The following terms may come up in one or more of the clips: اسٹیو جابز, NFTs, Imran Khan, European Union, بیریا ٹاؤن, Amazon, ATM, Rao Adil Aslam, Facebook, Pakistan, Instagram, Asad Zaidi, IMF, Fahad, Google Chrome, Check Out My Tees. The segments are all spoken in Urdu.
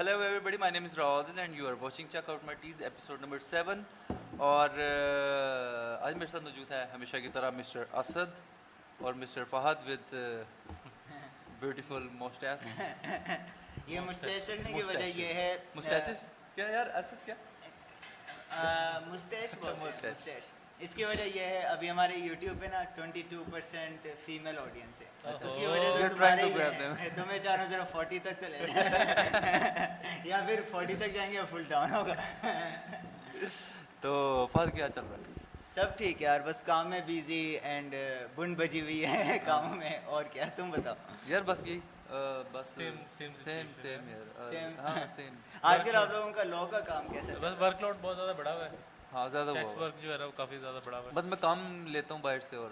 Hello everybody, my name is Rao Adil and you are watching Check Out My Tees episode number 7 اور آج میرے ساتھ موجود ہے ہمیشہ کی طرح مسٹر اسد اور mister Fahad with beautiful mustache. یہ mustache رکھنے کی وجہ یہ ہے mustache کیا یار اسد کیا mustache mustache اس کی وجہ یہ ہے ابھی ہمارے یوٹیوب پہ نا 22% فیمیل آڈینس ہے اس کی وجہ سے تمہیں چاروں ذرا 40 تک تو لے یا پھر 40 تک جائیں گے یا فل ڈاؤن ہوگا. تو فہد کیا چل رہا ہے؟ سب ٹھیک ہے یار, بس کام میں بیزی اینڈ بن بجی ہوئی ہے کاموں میں. اور کیا تم بتاؤ یار؟ بس یہی بس سیم یار. آج کل آپ لوگوں کا لو کا کام کیسا ہے؟ بس ورک لوڈ بہت زیادہ بڑا ہوا ہے. ہاں زیادہ ورک جو ہے وہ کافی زیادہ بڑا ہے, بس میں کام لیتا ہوں باہر سے. اور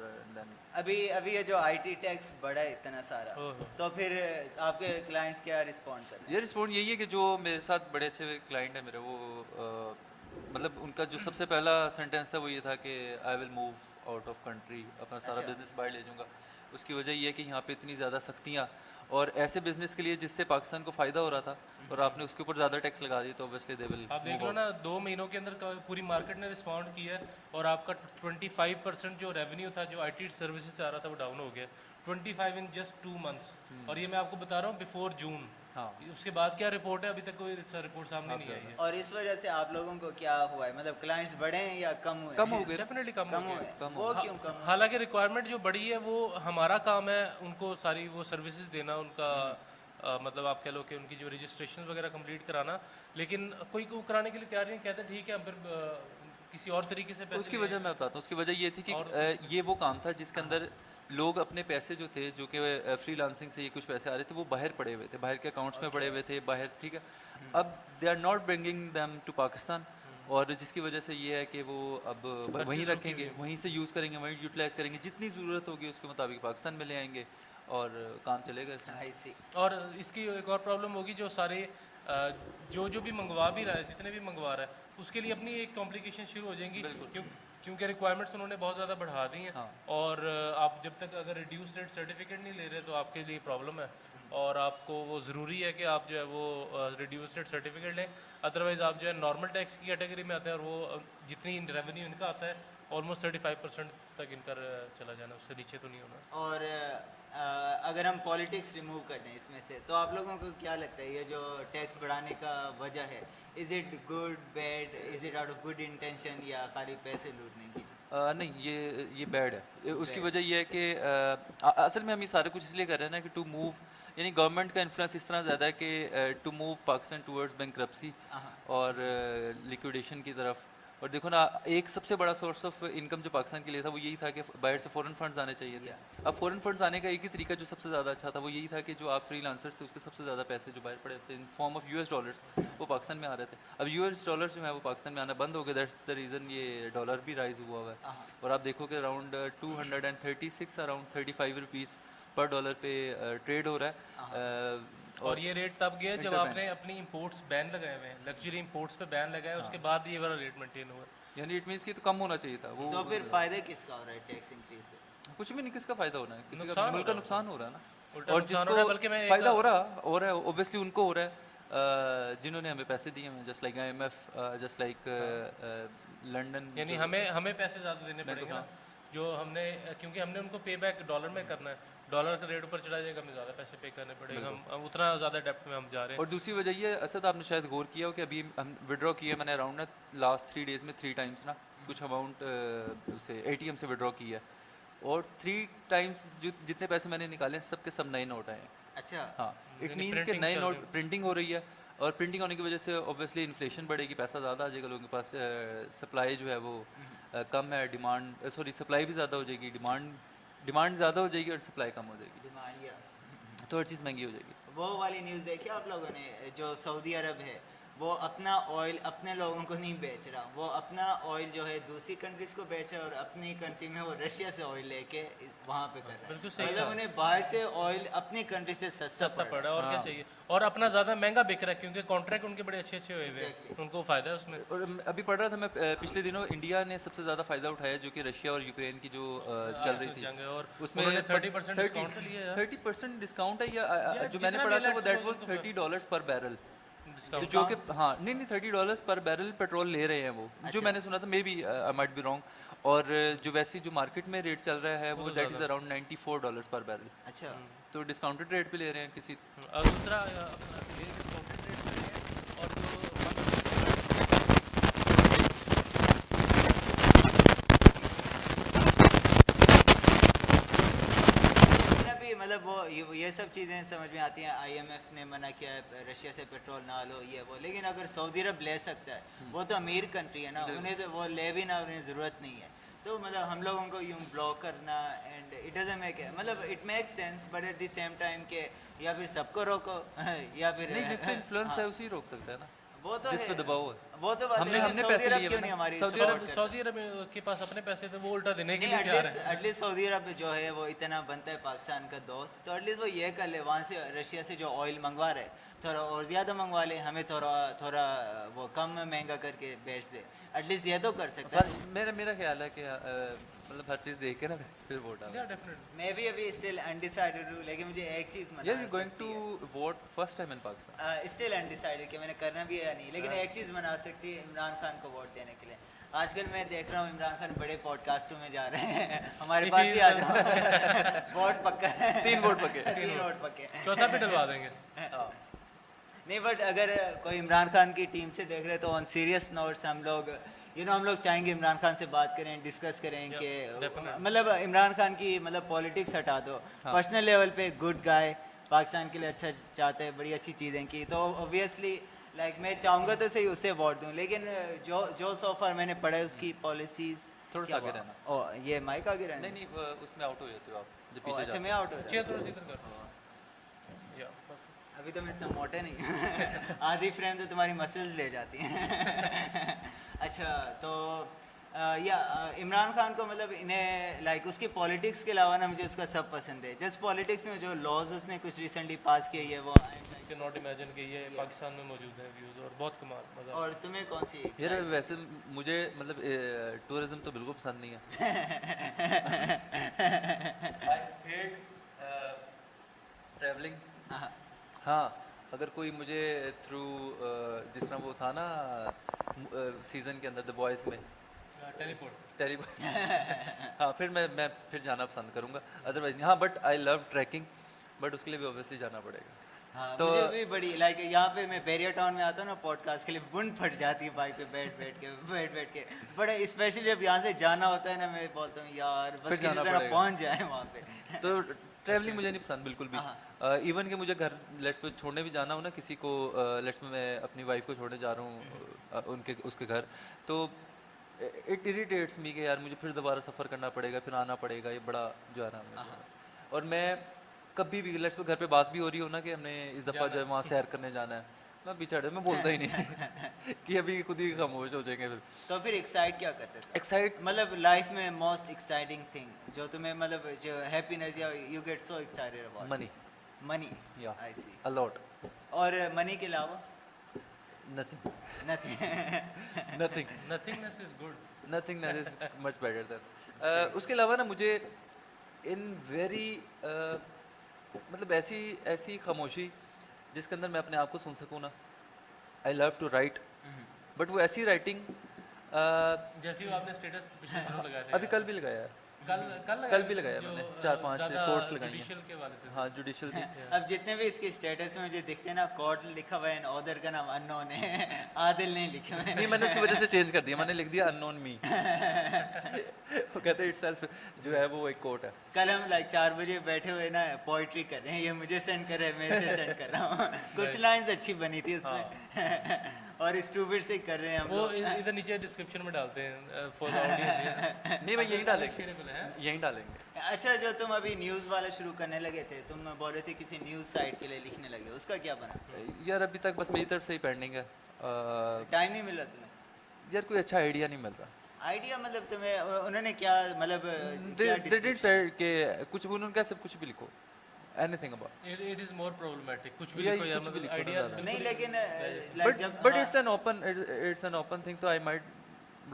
ابھی یہ جو آئی ٹی ٹیکس بڑا ہے اتنا سارا, تو پھر آپ کے کلائنٹس کیا رسپونڈ کرتے ہیں؟ یہ رسپونڈ یہی ہے کہ جو میرے ساتھ بڑے اچھے کلائنٹ ہیں میرے, وہ مطلب ان کا جو سب سے پہلا سینٹینس تھا وہ یہ تھا کہ I will move out of country, اپنا سارا بزنس باہر لے جاؤں گا. اس کی وجہ یہ ہے کہ یہاں پہ اتنی زیادہ سختیاں, اور ایسے بزنس کے لیے جس سے پاکستان کو فائدہ ہو رہا تھا اور آپ نے اس کے اوپر زیادہ ٹیکس لگا دی, تو اوبیسلی دے ول. آپ دیکھ لو نا 2 مہینوں کے اندر پوری مارکیٹ نے رسپونڈ کیا ہے, اور آپ کا 25% جو ریونیو تھا جو آئی ٹی سروسز سے آ رہا تھا وہ ڈاؤن ہو گیا 25 ان جسٹ 2 منتھس. اور یہ میں آپ کو بتا رہا ہوں بیفور جون. ہاں اس کے بعد کیا رپورٹ ہے؟ ابھی تک کوئی رپورٹ سامنے نہیں آئی ہے. اور اس وجہ سے آپ لوگوں کو کیا ہوا ہے, مطلب کلائنٹس بڑھے ہیں یا کم ہوئے؟ کم ہو گئے, ڈیفینیٹلی کم ہو گئے. وہ کیوں کم؟ حالانکہ ریکوائرمنٹ جو بڑی ہے وہ ہمارا کام ہے ان کو ساری وہ سروسز دینا, ان کا مطلب آپ کہہ لو کہ ان کی جو رجسٹریشن وغیرہ کمپلیٹ کرانا, لیکن کوئی کو کرانے کے لیے تیار نہیں. کہتے ٹھیک ہے ہم پھر کسی اور طریقے سے. اس کی وجہ میں بتاتا ہوں, اس کی وجہ یہ تھی کہ یہ وہ کام تھا جس کے اندر لوگ اپنے پیسے جو تھے, جو کہ فری لانسنگ سے یہ کچھ پیسے آ رہے تھے, وہ باہر پڑے ہوئے تھے, باہر کے اکاؤنٹس میں پڑے ہوئے تھے باہر. ٹھیک ہے, اب they are not bringing them to Pakistan, اور جس کی وجہ سے یہ ہے کہ وہ اب وہیں رکھیں گے, وہیں سے یوز کریں گے, وہیں یوٹیلائز کریں گے, جتنی ضرورت ہوگی اس کے مطابق پاکستان میں لے آئیں گے اور کام چلے گا. اور اس کی ایک اور پرابلم ہوگی, جو سارے جو بھی منگوا بھی رہا ہے, جتنے بھی منگوا رہا ہے اس کے لیے اپنی ایک کمپلیکیشن شروع ہو جائیں گی, کیونکہ ریکوائرمنٹس انہوں نے بہت زیادہ بڑھا دی ہیں. اور آپ جب تک اگر ریڈیوس ریٹ سرٹیفکیٹ نہیں لے رہے تو آپ کے لیے پرابلم ہے, اور آپ کو وہ ضروری ہے کہ آپ جو ہے وہ ریڈیوس ریٹ سرٹیفکیٹ لیں, ادروائز آپ جو ہے نارمل ٹیکس کی کیٹیگری میں آتے ہیں, اور وہ جتنی ریونیو ان کا آتا ہے آلموسٹ 35% تک ان کا چلا جانا, اس سے نیچے تو نہیں ہونا. اور اگر ہم پالیٹکس ریموو کر دیں اس میں سے, تو آپ لوگوں کو کیا لگتا ہے یہ جو ٹیکس بڑھانے کا وجہ ہے, is it good bad, is it out of good intention یا خالی پیسے لوٹنے کی؟ نہیں, یہ بیڈ ہے. اس کی وجہ یہ ہے کہ اصل میں ہم یہ سارے کچھ اس لیے کر رہے ہیں نا کہ ٹو موو, یعنی گورنمنٹ کا انفلوئنس اس طرح زیادہ ہے کہ to move Pakistan towards bankruptcy اور لیکوڈیشن کی طرف. اور دیکھو نا, ایک سب سے بڑا سورس آف انکم جو پاکستان کے لیے تھا وہ یہی تھا کہ باہر سے فورن فنڈز آنے چاہیے تھے. اب فورن فنڈز آنے کا ایک ہی طریقہ جو سب سے زیادہ اچھا تھا وہ یہی تھا کہ جو آپ فری لانسرز تھے اس کے سب سے زیادہ پیسے جو باہر پڑے تھے ان فارم آف $US وہ پاکستان میں آ رہے تھے. اب $ڈالرز جو ہیں وہ پاکستان میں آنا بند ہو گئے, دیٹس دا ریزن یہ ڈالر بھی رائز ہوا ہوا ہے. اور آپ دیکھو کہ اراؤنڈ 236 اراؤنڈ 35 روپیز پر ڈالر پہ ٹریڈ ہو رہا ہے. اور یہ ریٹ تب گیا جب آپ نے اپنی امپورٹس بین لگائے ہوئے ہیں, لگژری امپورٹس پہ بین لگایا, اس کے بعد یہ والا ریٹ مینٹین ہوا, یعنی اٹ مینس کہ تو کم ہونا چاہیے تھا. تو پھر فائدہ کس کا ہو رہا ہے ٹیکس انکریز سے؟ کچھ بھی نہیں, کس کا فائدہ ہونا ہے, کسی کا ملک کا نقصان ہو رہا ہے نا. اور جس کو فائدہ ہو رہا ہے اوبیسلی ان کو ہو رہا ہے جنہوں نے ہمیں پیسے دیے ہیں, just like IMF, just like London. یعنی ہمیں پیسے زیادہ دینے پڑیں گے جو ہم نے, کیونکہ ہم نے ان کو پے بیک ڈالر میں کرنا ہے, ڈالر کا ریٹ اوپر چلا جائے گا, ہمیں زیادہ پیسے پے کرنے پڑے گا, ہم اتنا زیادہ ڈیپٹ میں ہم جا رہے ہیں. اور دوسری وجہ یہ اسد, آپ نے شاید غور کیا ہو کہ ابھی ہم وڈرا کیے, میں نے اراؤنڈ نا لاسٹ 3 ڈیز میں 3 ٹائمس نا کچھ اماؤنٹ اسے ATM سے وڈرا کیا, اور 3 ٹائمس جتنے پیسے میں نے نکالے سب کے سب نئے نوٹ آئے ہیں. اچھا, ہاں اٹ مینس کہ نئے نوٹ پرنٹنگ ہو رہی ہے, اور پرنٹنگ ہونے کی وجہ سے اوبیسلی انفلیشن بڑھے گی, پیسہ زیادہ آ جائے گا لوگوں کے پاس, سپلائی جو ہے وہ کم ہے, ڈیمانڈ سوری سپلائی بھی زیادہ ہو جائے گی, ڈیمانڈ زیادہ ہو جائے گی اور سپلائی کم ہو جائے گی, تو ہر چیز مہنگی ہو جائے گی. وہ والی نیوز دیکھی آپ لوگوں نے جو سعودی عرب ہے, وہ اپنا آئل اپنے لوگوں کو نہیں بیچ رہا, وہ اپنا آئل جو ہے دوسری کنٹریز کو بیچ رہا ہے, اور اپنی کنٹری میں وہ رشیا سے آئل لے کے وہاں پہ کر رہا ہے. بالکل صحیح, مطلب انہیں باہر سے آئل اپنی کنٹری سے سستا پڑ رہا ہے, اور کیا چاہیے, اور اپنا زیادہ مہنگا بک رہا ہے کیونکہ کانٹریکٹ ان کے بڑے اچھے اچھے ہوئے ہوئے ہیں, ان کو فائدہ ہے اس میں. اور ابھی پڑھ رہا تھا میں پچھلے دنوں, انڈیا نے سب سے زیادہ فائدہ اٹھایا جو کہ رشیا اور یوکرین کی جو چل رہی تھی جنگ ہے, اور اس میں 30% ڈسکاؤنٹ لیا ہے. 30% ڈسکاؤنٹ ہے, یا جو میں نے پڑھا تھا وہ دیٹ واز $30 پر بیرل. جو کہ ہاں نہیں نہیں $30 پر بیرل پیٹرول لے رہے ہیں وہ, جو میں نے سنا تھا, maybe I might be wrong. اور جو ویسی جو مارکیٹ میں ریٹ چل رہا ہے وہ that is around $94 per barrel. اچھا, تو ڈسکاؤنٹڈ ریٹ پہ لے رہے ہیں کسی دوسرا. یہ سب چیزیں سمجھ میں آتی ہیں. آئی ایم ایف نے منع کیا ہے رشیا سے پیٹرول نہ لو, یہ وہ, لیکن اگر سعودی عرب لے سکتا ہے, وہ تو امیر کنٹری ہے نا, انہیں تو وہ لے بھی نہ, انہیں ضرورت نہیں ہے. تو مطلب ہم لوگوں کو یوں بلاک کرنا, اینڈ اٹ ڈزنٹ میک, مطلب it make sense but at the same time کہ یا پھر سب کو روکو یا پھر جس پہ انفلوئنس ہے اسی روک سکتا ہے نا, جس پہ دباؤ ہے. وہ تو سعودی عرب کے پاس اپنے پیسے تھے, وہ الٹا دینے کے لیے تیار ہیں. ایٹ لیسٹ سعودی عرب جو ہے وہ اتنا بنتا ہے پاکستان کا دوست, تو ایٹ لیسٹ وہ یہ کر لے, وہاں سے رشیا سے جو آئل منگوا رہے تھوڑا اور زیادہ منگوا لے, ہمیں تھوڑا تھوڑا وہ کم مہنگا کر کے بیچ دے, ایٹ لیسٹ یہ تو کر سکتا ہے. میرا خیال ہے کہ مطلب ہر چیز دیکھ کے نا پھر ووٹ ڈالیں. میں بھی ابھی اسٹل انڈیسائیڈڈ ہوں, لیکن مجھے ایک چیز منا you going to vote first time in Pakistan, still undecided کہ میں نے کرنا بھی ہے یا نہیں, لیکن ایک چیز منا سکتی ہے عمران خان کو ووٹ دینے کے لیے. آج کل میں دیکھ رہا ہوں عمران خان بڑے پوڈ کاسٹوں میں جا رہے ہیں, ہمارے پاس بھی آ جاؤ, ووٹ پکا ہے, 3 ووٹ پکے, 4تھا بھی ڈلوا دیں گے. نہیں بٹ اگر کوئی عمران خان کی ٹیم سے دیکھ رہے تو آن سیریس نوٹس ہم لوگ ہم لوگ چاہیں گے عمران خان سے بات کریں, ڈسکس کریں کہ مطلب عمران خان کی مطلب پالیٹکس ہٹا دو, پرسنل لیول پہ گڈ گائے, پاکستان کے لیے اچھا چاہتے ہیں, بڑی اچھی چیزیں کی. تو اوبیسلی لائک میں چاہوں گا تو صحیح اسے ووٹ دوں, لیکن جو سو فار میں نے پڑھا ہے اس کی پالیسیز. تھوڑا سا آگے رہنا, یہ مائک آگے رہنا. نہیں اس میں آؤٹ ہو جاتے ہو آپ. اچھا میں آؤٹ ہو جاتا ہوں, ابھی تو میں اتنا موٹا نہیں, آدھی فریم تو تمہاری مسلز لے جاتی ہیں. اچھا تو یا عمران خان کو مطلب انہیں لائک اس کی پالیٹکس کے علاوہ نا مجھے اس کا سب پسند ہے. جس پالیٹکس میں جو لاز اس نے کچھ ریسنٹلی پاس کیے ہیں وہ ناٹ امیجن کہ یہ پاکستان میں موجود ہیں ویوز, اور بہت کمال مزہ. اور تمہیں کون سی؟ ویسے مجھے مطلب ٹورزم تو بالکل پسند نہیں ہے. ہاں اگر کوئی مجھے تھرو جس طرح وہ تھا نا سیزن کے اندر دی بوائز میں ٹیلی پورٹ, ہاں پھر میں پھر جانا پسند کروں گا, ادروائز نہیں. ہاں but I love trekking, but اس کے لیے بھی اوبیسلی جانا پڑے گا. تو بھی بڑی لائک یہاں پہ میں بیریا ٹاؤن میں آتا ہوں نا پوڈ کاسٹ کے لیے, بن پھٹ جاتی ہے بائک پہ بیٹھ بیٹھ کے بڑا, اسپیشلی جب یہاں سے جانا ہوتا ہے نا, میں بولتا ہوں یار بس کسی طرح پہنچ جائیں وہاں پہ. تو ٹریولنگ مجھے نہیں پسند بالکل بھی, ایون کہ مجھے گھر لیٹس پہ چھوڑنے بھی جانا ہو نا کسی کو, لیٹس میں اپنی وائف کو چھوڑنے جا رہا ہوں ان کے اس کے گھر, تو اٹ اریٹیٹس می کہ یار مجھے پھر دوبارہ سفر کرنا پڑے گا, پھر آنا پڑے گا, یہ بڑا جو ہے نا. اور میں کبھی بھی لیٹس پہ گھر پہ بات بھی ہو رہی ہو نا کہ ہم نے اس دفعہ جو ہے وہاں سیر کرنے جانا ہے, میں پیچھے میں بولتا ہی نہیں کہ ابھی خود ہی خاموش ہو جائیں گے. تو پھر ایکسائٹ کیا کرتے تھے؟ ایکسائٹ مطلب لائف میں موسٹ ایکسائٹنگ تھنگ جو تمہیں مطلب جو ہیپینس, یا you get so excited about money یا ا لاٹ. اور منی کے علاوہ نتھنگنس is good, nothingness is much better than. اس کے علاوہ نا مجھے ان ویری مطلب ایسی خاموشی جس کے اندر میں اپنے آپ کو سن سکوں نا. I love to write, but وہ ایسی رائٹنگ جیسی آپ نے اسٹیٹس ابھی کل بھی لگایا ہے, کل بھی لگایا میں نے 4-5 کورس لگائی ہیں. ہاں جوڈیشل کی. اب جتنے بھی اس کے اسٹیٹس میں مجھے دکھتے ہیں نا, کورٹ لکھا ہوا ہے, ادھر کا نام ان نون ہے, عادل نہیں لکھا ہوا ہے. نہیں میں نے اس کی وجہ سے چینج کر دیا, میں نے لکھ دیا ان نون می. وہ کہتے ہیں اٹ سیلف جو ہے وہ ایک کورٹ ہے. کل ہم لائک 4 بجے بیٹھے ہوئے نا پوئٹری کر رہے ہیں, یہ مجھے سینڈ کر رہے ہیں, میں اسے سینڈ کر رہا ہوں, کچھ لائنز اچھی بنی تھی اس میں اور اسٹوپڈ سے کر رہے ہیں ہم. وہ ادھر نیچے ڈسکرپشن میں ڈالتے ہیں فور آڈینس. نہیں میں یہی ڈالیں گے. اچھا جو تم ابھی نیوز والا شروع کرنے لگے تھے, تم بولے تھے کسی نیوز سائٹ کے لیے لکھنے لگے, اس کا کیا بنا؟ یار ابھی تک بس میری طرف سے ہی پینڈنگ ہے, ٹائم نہیں مل رہا تمہیں. یار کوئی اچھا آئیڈیا نہیں مل رہا. آئیڈیا مطلب تمہیں انہوں نے کیا مطلب کہ کچھ بھی انہوں نے کہا سب کچھ بھی لکھو, anything about it is more problematic. کچھ بھی کوئی آئیڈیا نہیں, لیکن but it's an open thing, so I might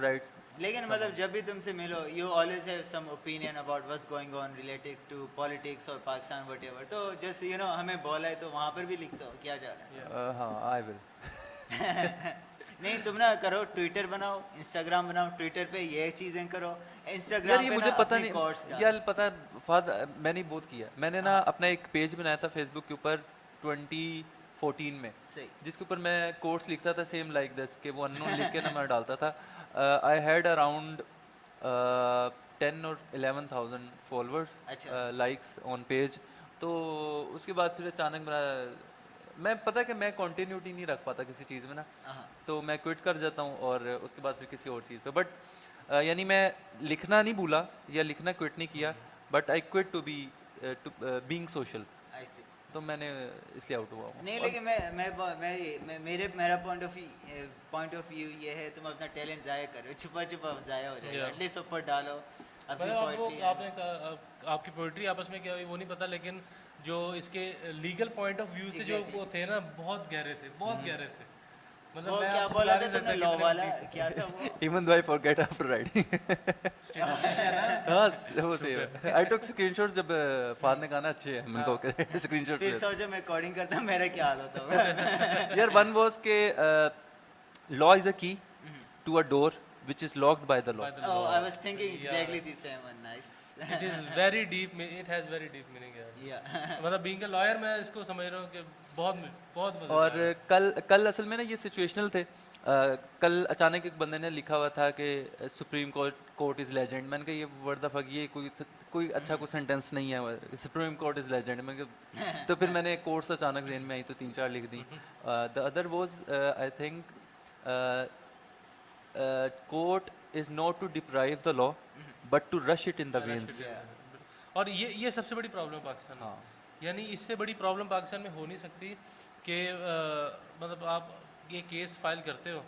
write لیکن مطلب جب بھی تم سے ملو you always have some opinion about what's going on related to politics اور پاکستان وٹ ایور. تو جس یو نو ہمیں بولا ہے تو وہاں پر بھی لکھ دو کیا جا رہا ہے. ہاں آئی ول. نہیں تم نہ کرو, ٹویٹر بناؤ, انسٹاگرام بناؤ, ٹویٹر پہ یہ چیزیں کرو. انسٹاگرام پہ مجھے پتہ نہیں یار, پتہ فہد میں نے بہت کیا. میں نے نا اپنا ایک پیج بنایا تھا فیس بک کے اوپر 2014 میں, جس کے اوپر میں کورس لکھتا تھا سیم لائک دس کہ وہ ان نون لکھ کے نا میں ڈالتا تھا. I had around 10 or 11,000 followers, likes on page. تو اس کے بعد پھر اچانک میرا, میں پتا کہ میں کنٹینیوٹی نہیں رکھ پاتا کسی چیز میں نا, تو میں کوئٹ کر جاتا ہوں اور اس کے بعد پھر کسی اور چیز پہ. بٹ یعنی میں لکھنا نہیں بھولا یا لکھنا کوئٹ نہیں کیا, but I quit to be being social. تو میں نے اس لیے آؤٹ ہوا ہوں. نہیں لیکن میں میرا پوائنٹ آف ویو یہ ہے تم اپنا ٹیلنٹ ضائع کرو, چھپا چھپا ضائع ہو جائے گا. ایٹ لیسٹ اوپر ڈالو اپنی پوئٹری. آپ نے آپ کی پوئٹری آپس میں کیا ہوئی وہ نہیں پتا, لیکن جو اس کے لیگل پوائنٹ آف ویو سے جو وہ تھے نا بہت گہرے تھے, بہت گہرے تھے. مطلب کیا بولا تھا تم نے, لا والا کیا تھا وہ, even though I forget after writing. ہاں وہ save I took screenshots جب فہد نے کہا نا اچھے ہیں, میں نے کہا اوکے اسکرین شاٹ. پھر سوچو میں ریکارڈنگ کرتا ہوں میرا کیا حال ہوتا ہوگا یار. ون واز کہ لا is a key to a door which is locked by the law. Oh, I was thinking exactly the same one. Nice. It is very deep. It has very deep meaning. Yeah. मतलब being a lawyer मैं इसको समझ रहा हूँ कि बहुत मज़ा. और कल असल में ना ये situational थे. کل اچانک ایک بندے نے لکھا ہوا تھا کہ سپریم کورٹ از لیجنڈ. میں نے کہا یہ ورد دا فک, یہ کوئی اچھا کوئی سینٹینس نہیں ہے, سپریم کورٹ از لیجنڈ. میں نے تو پھر میں نے کورٹس اچانک ذہن میں آئی تو 3-4 لکھ دیں. The other was I think court is not to deprive the law but to rush it in the veins. اور یہ سب سے بڑی پرابلم پاکستان میں, یعنی اس سے بڑی پرابلم پاکستان میں ہو نہیں سکتی کہ مطلب آپ یہ کیس فائل کرتے ہو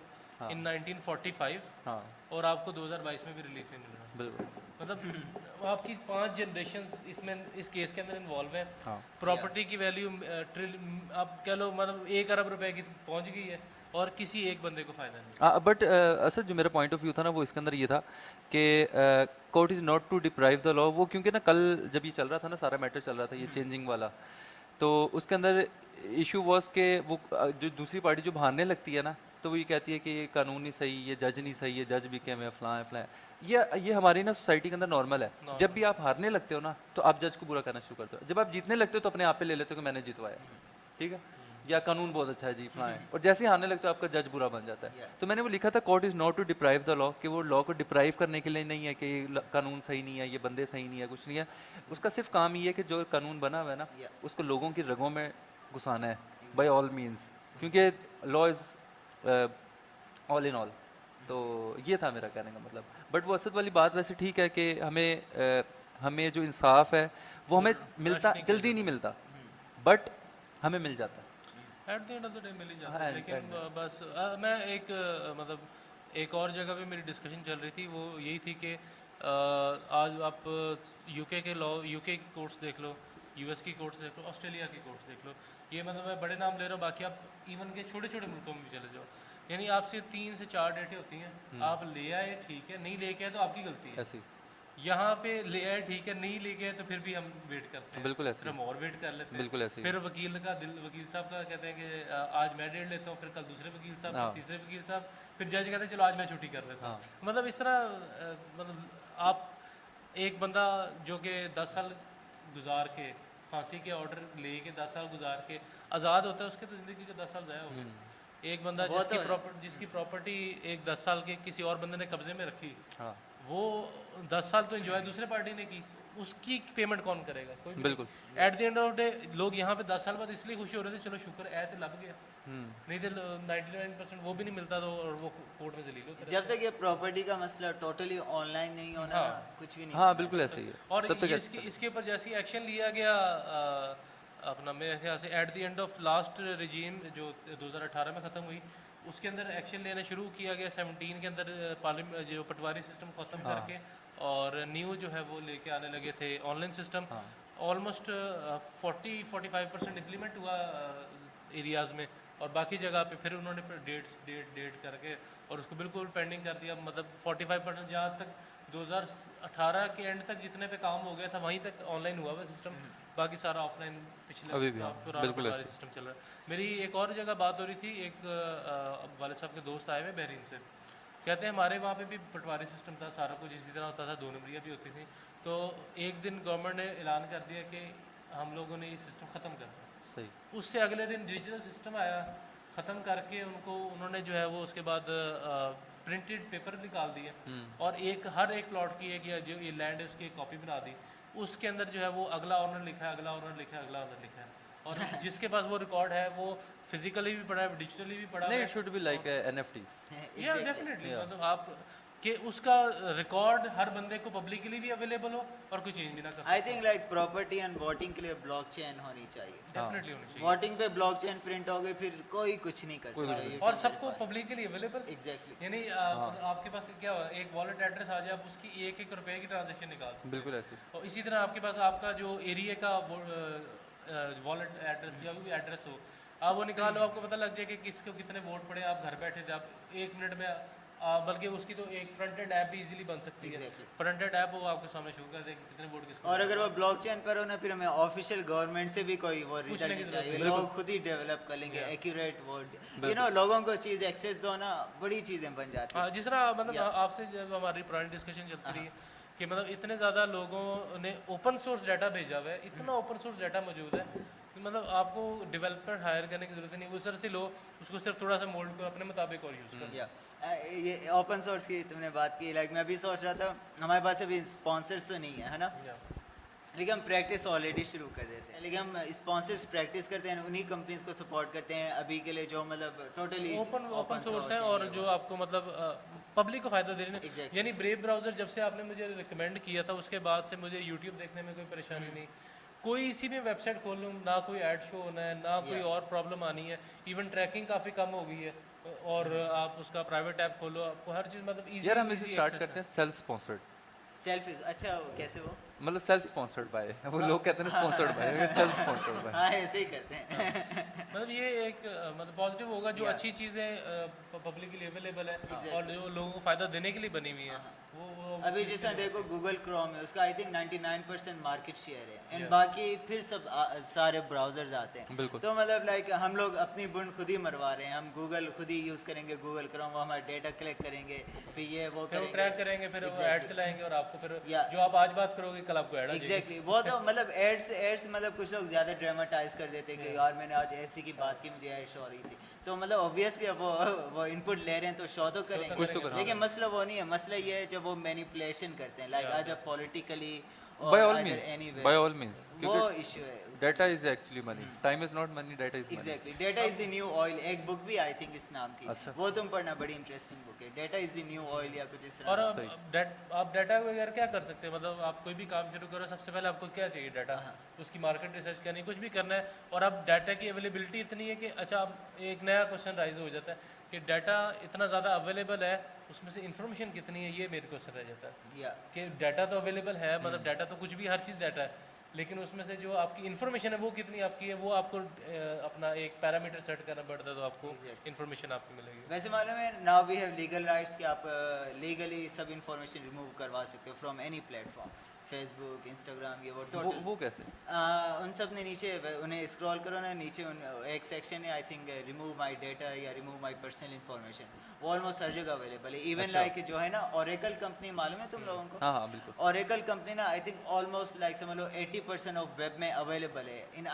ان 1945 اور آپ کو 2022 میں بھی ریلیف نہیں مل رہا. بالکل, مطلب آپ کی 5 جنریشنز اس میں اس کیس کے اندر انوالو ہیں. پراپرٹی کی ویلیو آپ کہہ لو مطلب 1 ارب روپے کی پہنچ گئی ہے اور کسی ایک بندے کو فائدہ نہیں. بٹ اسد جو میرا پوائنٹ آف ویو تھا نا وہ اس کے اندر یہ تھا کہ court is not to deprive the law. وہ کیونکہ نا کل جب یہ چل رہا تھا نا, سارا میٹر چل رہا تھا یہ چینجنگ والا, تو اس کے اندر ایشو واز کہ وہ جو دوسری پارٹی جو بہانے لگتی ہے نا تو وہ یہ کہتی ہے کہ یہ قانون نہیں صحیح, یہ جج نہیں صحیح, یہ جج بھی کہ میں فلاں فلاں. یہ ہماری نا سوسائٹی کے اندر نارمل ہے. جب بھی آپ ہارنے لگتے ہو نا تو آپ جج کو برا کرنا شروع کرتے ہو, جب آپ جیتنے لگتے ہو تو اپنے آپ پہ لے لیتے ہو کہ میں نے جتوایا, ٹھیک ہے, یا قانون بہت اچھا ہے جی فلاں ہے, اور جیسے ہی آنے لگتا ہے آپ کا جج برا بن جاتا ہے. تو میں نے وہ لکھا تھا court is not to deprive the law, کہ وہ لا کو ڈپرائیو کرنے کے لیے نہیں ہے کہ یہ قانون صحیح نہیں ہے, یہ بندے صحیح نہیں ہے, کچھ نہیں ہے. اس کا صرف کام یہ ہے کہ جو قانون بنا ہوا ہے نا اس کو لوگوں کی رگوں میں گھسانا ہے بائی آل مینس, کیونکہ لا از آل ان آل. تو یہ تھا میرا کہنے کا مطلب. بٹ وہ اسد والی بات ویسے ٹھیک ہے کہ ہمیں جو انصاف ہے وہ ہمیں ملتا جلدی نہیں ملتا, بٹ ہمیں مل جاتا ہے at the end of the day, مل ہی جاتا ہے. لیکن بس میں ایک مطلب ایک اور جگہ پہ میری ڈسکشن چل رہی تھی, وہ یہی تھی کہ آج آپ یو کے کی کورٹس دیکھ لو, US کی کورٹس دیکھ لو, آسٹریلیا کی کورٹس دیکھ لو, یہ مطلب میں بڑے نام لے رہا ہوں, باقی آپ ایون کے چھوٹے چھوٹے ملکوں میں بھی چلے جاؤ, یعنی آپ سے 3 سے 4 ڈیٹیں ہوتی ہیں. آپ لے آئے ٹھیک ہے, نہیں لے کے آئے تو آپ کی غلطی ہے. یہاں پہ لے آئے ٹھیک ہے, نہیں لے کے آئے تو پھر بھی ہم ویٹ کرتے ہیں, بالکل ایسے ہم اور ویٹ کر لیتے ہیں. بالکل ایسے پھر وکیل صاحب کا کہتے ہیں کہ آج میں ڈیٹ لیتا ہوں, پھر کل دوسرے وکیل صاحب, تیسرے وکیل صاحب, پھر جج کہتے ہیں چلو آج میں چھٹی کر لیتا ہوں. مطلب اس طرح مطلب آپ ایک بندہ جو کہ 10 سال گزار کے پھانسی کے آرڈر لے کے 10 سال گزار کے آزاد ہوتا ہے, اس کے تو زندگی کے 10 سال ضائع ہو گئے. ایک بندہ جس کی پراپرٹی ایک 10 سال کے کسی اور بندے نے قبضے میں رکھی, وہ 10 سال تو انجوائے دوسرے پارٹی نے کی, اس کی پیمنٹ کون کرے گا؟ کوئی. بالکل at the end of day لوگ یہاں پہ 10 سال بعد اس لیے خوشی ہو رہے تھے چلو شکر ہے تو لب گیا, نہیں تو 99% وہ بھی نہیں ملتا تو اور وہ کورٹ میں ذلیل ہوتا ہے. جب تک یہ پراپرٹی کا مسئلہ ٹوٹلی آن لائن نہیں ہونا کچھ بھی نہیں. ہاں بالکل ایسے ہی ہے. اور اس کے اوپر جیسے ایکشن لیا گیا اپنا میرے خیال سے at the end of last regime جو 2018 میں ختم ہوئی, اس کے اندر ایکشن لینا شروع کیا گیا 17 کے اندر, پارلیمنٹ جو پٹواری سسٹم ختم کر کے اور نیو جو ہے وہ لے کے آنے لگے تھے online system. Almost 40-45% implement ہوا ایریاز میں اور باقی جگہ پہ پھر انہوں نے ڈیٹ کر کے اور اس کو بالکل پینڈنگ کر دیا. مطلب 45% جہاں تک 2018 کے اینڈ تک جتنے پہ کام ہو گیا تھا وہیں تک آن لائن ہوا ہوا سسٹم, باقی سارا آف لائن پچھلے سسٹم چل رہا ہے. میری ایک اور جگہ بات ہو رہی تھی, ایک والد صاحب کے دوست آئے ہوئے بحرین سے, کہتے ہیں ہمارے وہاں پہ بھی پٹواری سسٹم تھا, سارا کچھ اسی طرح ہوتا تھا, دو نمبریاں بھی ہوتی تھیں. تو ایک دن گورنمنٹ نے اعلان کر دیا کہ ہم لوگوں نے یہ سسٹم ختم کر دیا. صحیح. اس سے اگلے دن ڈیجیٹل سسٹم آیا, ختم کر کے ان کو انہوں نے جو ہے وہ اس کے بعد پرنٹڈ پیپر نکال دیے اور ایک ہر ایک پلاٹ کی ایک یا جو یہ لینڈ ہے اس کی ایک کاپی بنا دی. اس کے اندر جو ہے وہ اگلا آنر لکھا ہے, اگلا آنر لکھا ہے, اگلا آنر لکھا ہے, اور جس کے پاس وہ ریکارڈ ہے وہ فزیکلی بھی پڑھا ہے, ڈیجیٹلی بھی پڑھا ہے. It should be like N F Ts. یا ڈیفینیٹلی مطلب آپ کہ اس کا ریکارڈ ہر بندے کو پبلکلی بھی اویلیبل ہو اور کوئی چینج بھی نہ کر. I think like property and voting کے لیے بلاک چین ہونی چاہیے. ڈیفینیٹلی ہونی چاہیے. ووٹنگ پہ بلاک چین پرنٹ ہو گئی پھر کوئی کچھ نہیں کر سکتا اور سب کو پبلکلی اویلیبل. ایگزیکٹلی. یعنی آپ کے پاس کیا ہوا ایک والیٹ ایڈریس آ جائے, آپ اس کی ایک ایک روپے کی ٹرانزیکشن نکال سکتے ہیں. بالکل ایسے. اور اسی طرح آپ کے پاس آپ کا جو ایریا کا والیٹ ایڈریس یا بھی ایڈریس ہو, آپ وہ نکال لو, آپ کو پتہ لگ جائے کہ کس کو کتنے ووٹ پڑے. آپ گھر بیٹھے تھے, آپ ایک منٹ میں بلکہ اس کی تو ایک فرنٹڈ ایپ بھی ایزیلی بن سکتی ہے. فرنٹڈ ایپ وہ آپ کے سامنے شو کر دے کتنے ووٹ کس کو. اور اگر وہ بلاک چین پر ہو نا پھر ہمیں آفیشیل گورنمنٹ سے بھی کوئی وہ ریزلٹ چاہیے, لوگ خود ہی ڈیولپ کر لیں گے ایکوریٹ ووٹ. یو نو لوگوں کو چیز ایکسیس دو نا, بڑی چیزیں بن جاتی ہیں. جس طرح مطلب آپ سے جب ہماری پرانی ڈسکشن چلتی رہی ہے کہ مطلب اتنے زیادہ لوگوں نے اوپن سورس ڈیٹا بھیجا ہوا ہے, اتنا اوپن سورس ڈیٹا موجود ہے کہ مطلب آپ کو ڈیولپر ہائر کرنے کی ضرورت نہیں, وہ سر سے لو, اس کو صرف تھوڑا سا مولڈ کرو اپنے مطابق اور یوز کرو. یہ اوپن سورس کی تم نے بات کی, لائک میں ابھی سوچ رہا تھا ہمارے پاس ابھی اسپانسرس تو نہیں ہے نا, لیکن ہم پریکٹس آلریڈی شروع کر دیتے ہیں, لیکن ہم اسپانسرس پریکٹس کرتے ہیں, انہیں کمپنیز کو سپورٹ کرتے ہیں ابھی کے لیے جو مطلب ٹوٹلی اوپن سورس ہیں اور جو آپ کو مطلب پبلک کو فائدہ دے رہے ہیں. یعنی بریو براؤزر جب سے آپ نے مجھے ریکمینڈ کیا تھا اس کے بعد سے مجھے یوٹیوب دیکھنے میں کوئی پریشانی نہیں, کوئی اسی میں ویب سائٹ کھول لوں, نہ کوئی ایڈ شو ہونا ہے, نہ کوئی اور پرابلم آنی ہے. ایون ٹریکنگ کافی کم ہو گئی ہے اور آپ اس کا پرائیویٹ ایپ کھولو, آپ کو ہر چیز مطلب ایزی. یار ہم اسے اسٹارٹ کرتے ہیں سیلف اسپانسرڈ. سیلف از اچھا کیسے وہ مطلب سیلف اسپانسرڈ بائے, وہ لوگ کہتے ہیں sponsored by, self sponsored by. ہاں ایسے ہی کرتے ہیں. مطلب یہ ایک مطلب پازیٹیو ہوگا, جو اچھی چیزیں پبلک کے لیے اویلیبل ہیں اور جو لوگوں کو فائدہ دینے کے لیے بنی ہوئی ہیں. وہ ابھی جس میں دیکھو گوگل کروم ہے, اس کا آئی تھنک 99% مارکیٹ شیئر ہے اینڈ باقی پھر سب سارے براؤزرز آتے ہیں. بالکل. تو مطلب لائک ہم لوگ اپنی بن خود ہی مروا رہے ہیں, ہم گوگل خود ہی یوز کریں گے, گوگل کروم وہ ہمارا ڈیٹا کلیکٹ کریں گے, پھر یہ وہ ٹریک کریں گے, پھر ایڈ چلائیں گے اور آپ کو پھر جو آپ آج بات کرو گے کل آپ کو ایڈ. ایگزیکٹلی. وہ تو مطلب ایڈس مطلب کچھ لوگ زیادہ ڈراماٹائز کر دیتے ہیں کہ یار میں نے آج ایسی کی بات کی, مجھے ایڈ شو ہو رہی تھی, تو مطلب اوبویسلی اب وہ ان پٹ لے رہے ہیں تو شو تو کریں گے, لیکن مسئلہ وہ نہیں ہے. مسئلہ یہ ہے جب وہ مینیپولیشن کرتے ہیں لائک ادھر پولیٹیکلی اور anyway, by all means وہ ایشو ہے. Data is actually money, time is not money, data is money. Exactly. Data is the new oil, ایک بک بھی آئی تھنک اس نام کی, وہ تم پڑھنا, بڑی انٹرسٹنگ بک ہے, data is the new oil یا کچھ اس طرح. اور آپ ڈیٹا بغیر کیا کر سکتے ہیں, مطلب آپ کوئی بھی کام شروع کرو سب سے پہلے آپ کو کیا چاہیے, ڈیٹا. اس کی مارکیٹ ریسرچ کرنی, کچھ بھی کرنا ہے, اور اب ڈیٹا کی اویلیبلٹی اتنی ہے کہ اچھا ایک نیا کوشچن رائز ہو جاتا ہے کہ ڈیٹا اتنا زیادہ اویلیبل ہے, اس میں سے انفارمیشن کتنی ہے, یہ میرے کوشچن رہ جاتا ہے کہ ڈیٹا تو اویلیبل ہے, مطلب ڈیٹا تو کچھ بھی ہر چیز ڈیٹا ہے, لیکن اس میں سے جو آپ کی انفارمیشن ہے وہ کتنی آپ کی ہے, وہ آپ کو اپنا ایک پیرامیٹر سیٹ کرنا پڑتا ہے تو آپ کو انفارمیشن آپ کو ملے گی. ویسے معلوم ہے now we have legal rights کہ آپ لیگلی سب انفارمیشن ریموو کروا سکتے ہو from any platform, Facebook, Instagram, یہ وہ ٹوٹل. وہ کیسے ان سب نے نیچے انہیں اسکرول کرو نا, نیچے ایک سیکشن ہے I think remove my data یا ریموو مائی پرسنل انفارمیشن, وہ آلموسٹ ہر جگہ اویلیبل ہے. ایون لائک جو ہے نا اوریکل کمپنی, معلوم ہے تم لوگوں کو? ہاں بالکل. اوریکل کمپنی نا آئی تھنک آلموسٹ لائک سمجھ لو 80% آف ویب میں اویلیبل ہے in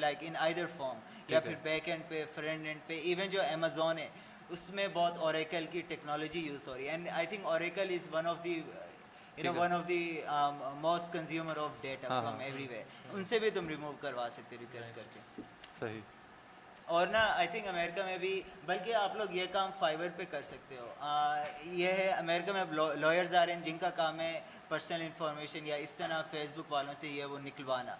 like in either form, یا پھر بیک اینڈ پہ, فرنٹ اینڈ پہ. ایون جو امیزون ہے اس میں بہت اوریکل کی ٹیکنالوجی یوز ہو رہی ہے and I think Oracle is one of the one of the most consumer of data from everywhere. ان سے بھی تم ریموو کروا سکتے ریکویسٹ کر کے. صحیح. اور نا آئی تھنک امریکہ میں بھی, بلکہ آپ لوگ یہ کام فائبر پہ کر سکتے ہو. یہ ہے امریکہ میں لائرز آ رہے ہیں جن کا کام ہے پرسنل انفارمیشن یا اس طرح فیس بک والوں سے یہ وہ نکلوانا,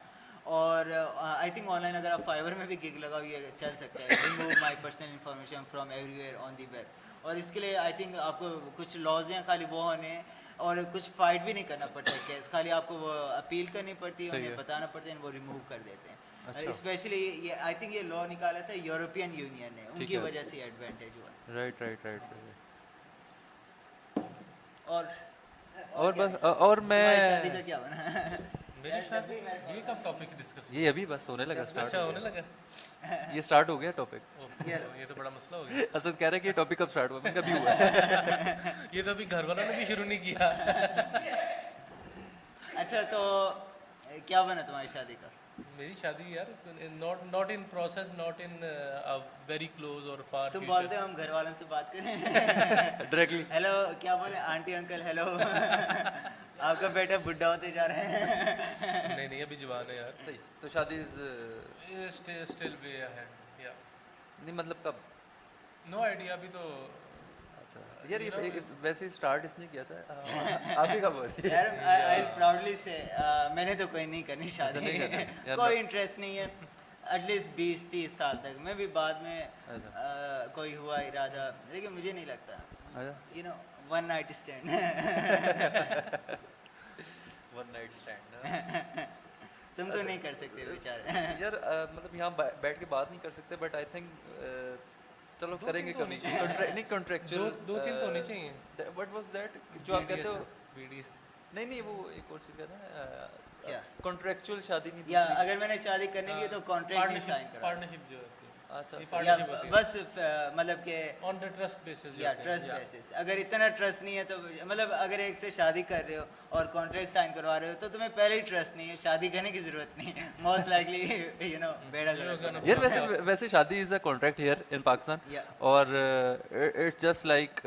اور آئی تھنک آن لائن اگر آپ فائبر میں بھی گگ لگاؤ یہ چل سکتا ہے, remove my personal information from everywhere on the web. اور اس کے لیے آئی تھنک آپ کو کچھ لاز ہیں, خالی وہ ہونے ہیں, اور کچھ فائٹ بھی نہیں کرنا پڑتا ہے کیس, خالی آپ کو وہ اپیل کرنی پڑتی ہے, انہیں بتانا پڑتا ہے, وہ ریموو کر دیتے ہیں. اسپیشلی یہ آئی تھنک یہ لا نکالا تھا یورپین یونین نے, ان کی وجہ سے ایڈوانٹیج ہوا. Right right right. اور بس, اور میں شادی کا کیا بنا, میری شادی یہ کب ٹاپک ڈسکس, یہ ابھی بس ہونے لگا, اسٹارٹ ہونے لگا, یہ اسٹارٹ ہو گیا ٹاپک. یہ تو بڑا مسئلہ ہو گیا. اسد کہہ رہے کہ ٹاپک کب اسٹارٹ ہوا, میں کبھی ہوا یہ تو ابھی گھر والوں نے بھی شروع نہیں کیا. اچھا تو کیا بنا تمہاری شادی کا؟ میری شادی یار not in process, not in very close or far future. تم بولتے ہم گھر والوں سے بات کریں ڈائریکٹلی, ہیلو کیا بولے آنٹی انکل, ہیلو آپ کا بیٹا بڈھا ہوتے جا رہے ہیں. نہیں نہیں ابھی جوان ہے یار. صحیح. تو شادی از اسٹل وے اہیڈ. یا نہیں مطلب کب, نو آئیڈیا ابھی تو. یار ویسے اسٹارٹ اس نے کیا تھا, آپ ہی کا بول رہے ہیں. یار آئی پراؤڈلی سے میں نے تو کوئی نہیں کرنی شادی, کوئی انٹرسٹ نہیں ہے. ایٹ لیسٹ 20-30 سال تک میں بھی بعد میں کوئی ہوا ارادہ, لیکن مجھے نہیں لگتا you know 1 night stand. 1 night stand تم تو نہیں کر سکتے بیچارے. یار مطلب یہاں بیٹھ کے بات نہیں کر سکتے, بٹ آئی تھنک چلو کریں گے, نہیں کنٹریکچوئل 2-3 تو ہونی چاہیے. واٹ واز دیٹ جو آپ کہتے ہو, نہیں نہیں وہ ایک اور چیز کہتے ہیں کنٹریکچوئل شادی نہیں, یا اگر میں نے شادی کرنے کی ہے تو کانٹریکٹ میں سائن کرا, پارٹنرشپ جو ہے. اچھا بس مطلب کہ آن دا ٹرسٹ بیسس. یا ٹرسٹ بیسس, اگر اتنا ٹرسٹ نہیں ہے تو مطلب اگر ایک سے شادی کر رہے ہو اور کانٹریکٹ سائن کروا رہے ہو تو تمہیں پہلے ہی ٹرسٹ نہیں ہے, شادی کرنے کی ضرورت نہیں ہے. موسٹ لائکلی یو نو بیڑا گرک. یار ویسے شادی is a contract here in Pakistan, اور it's just like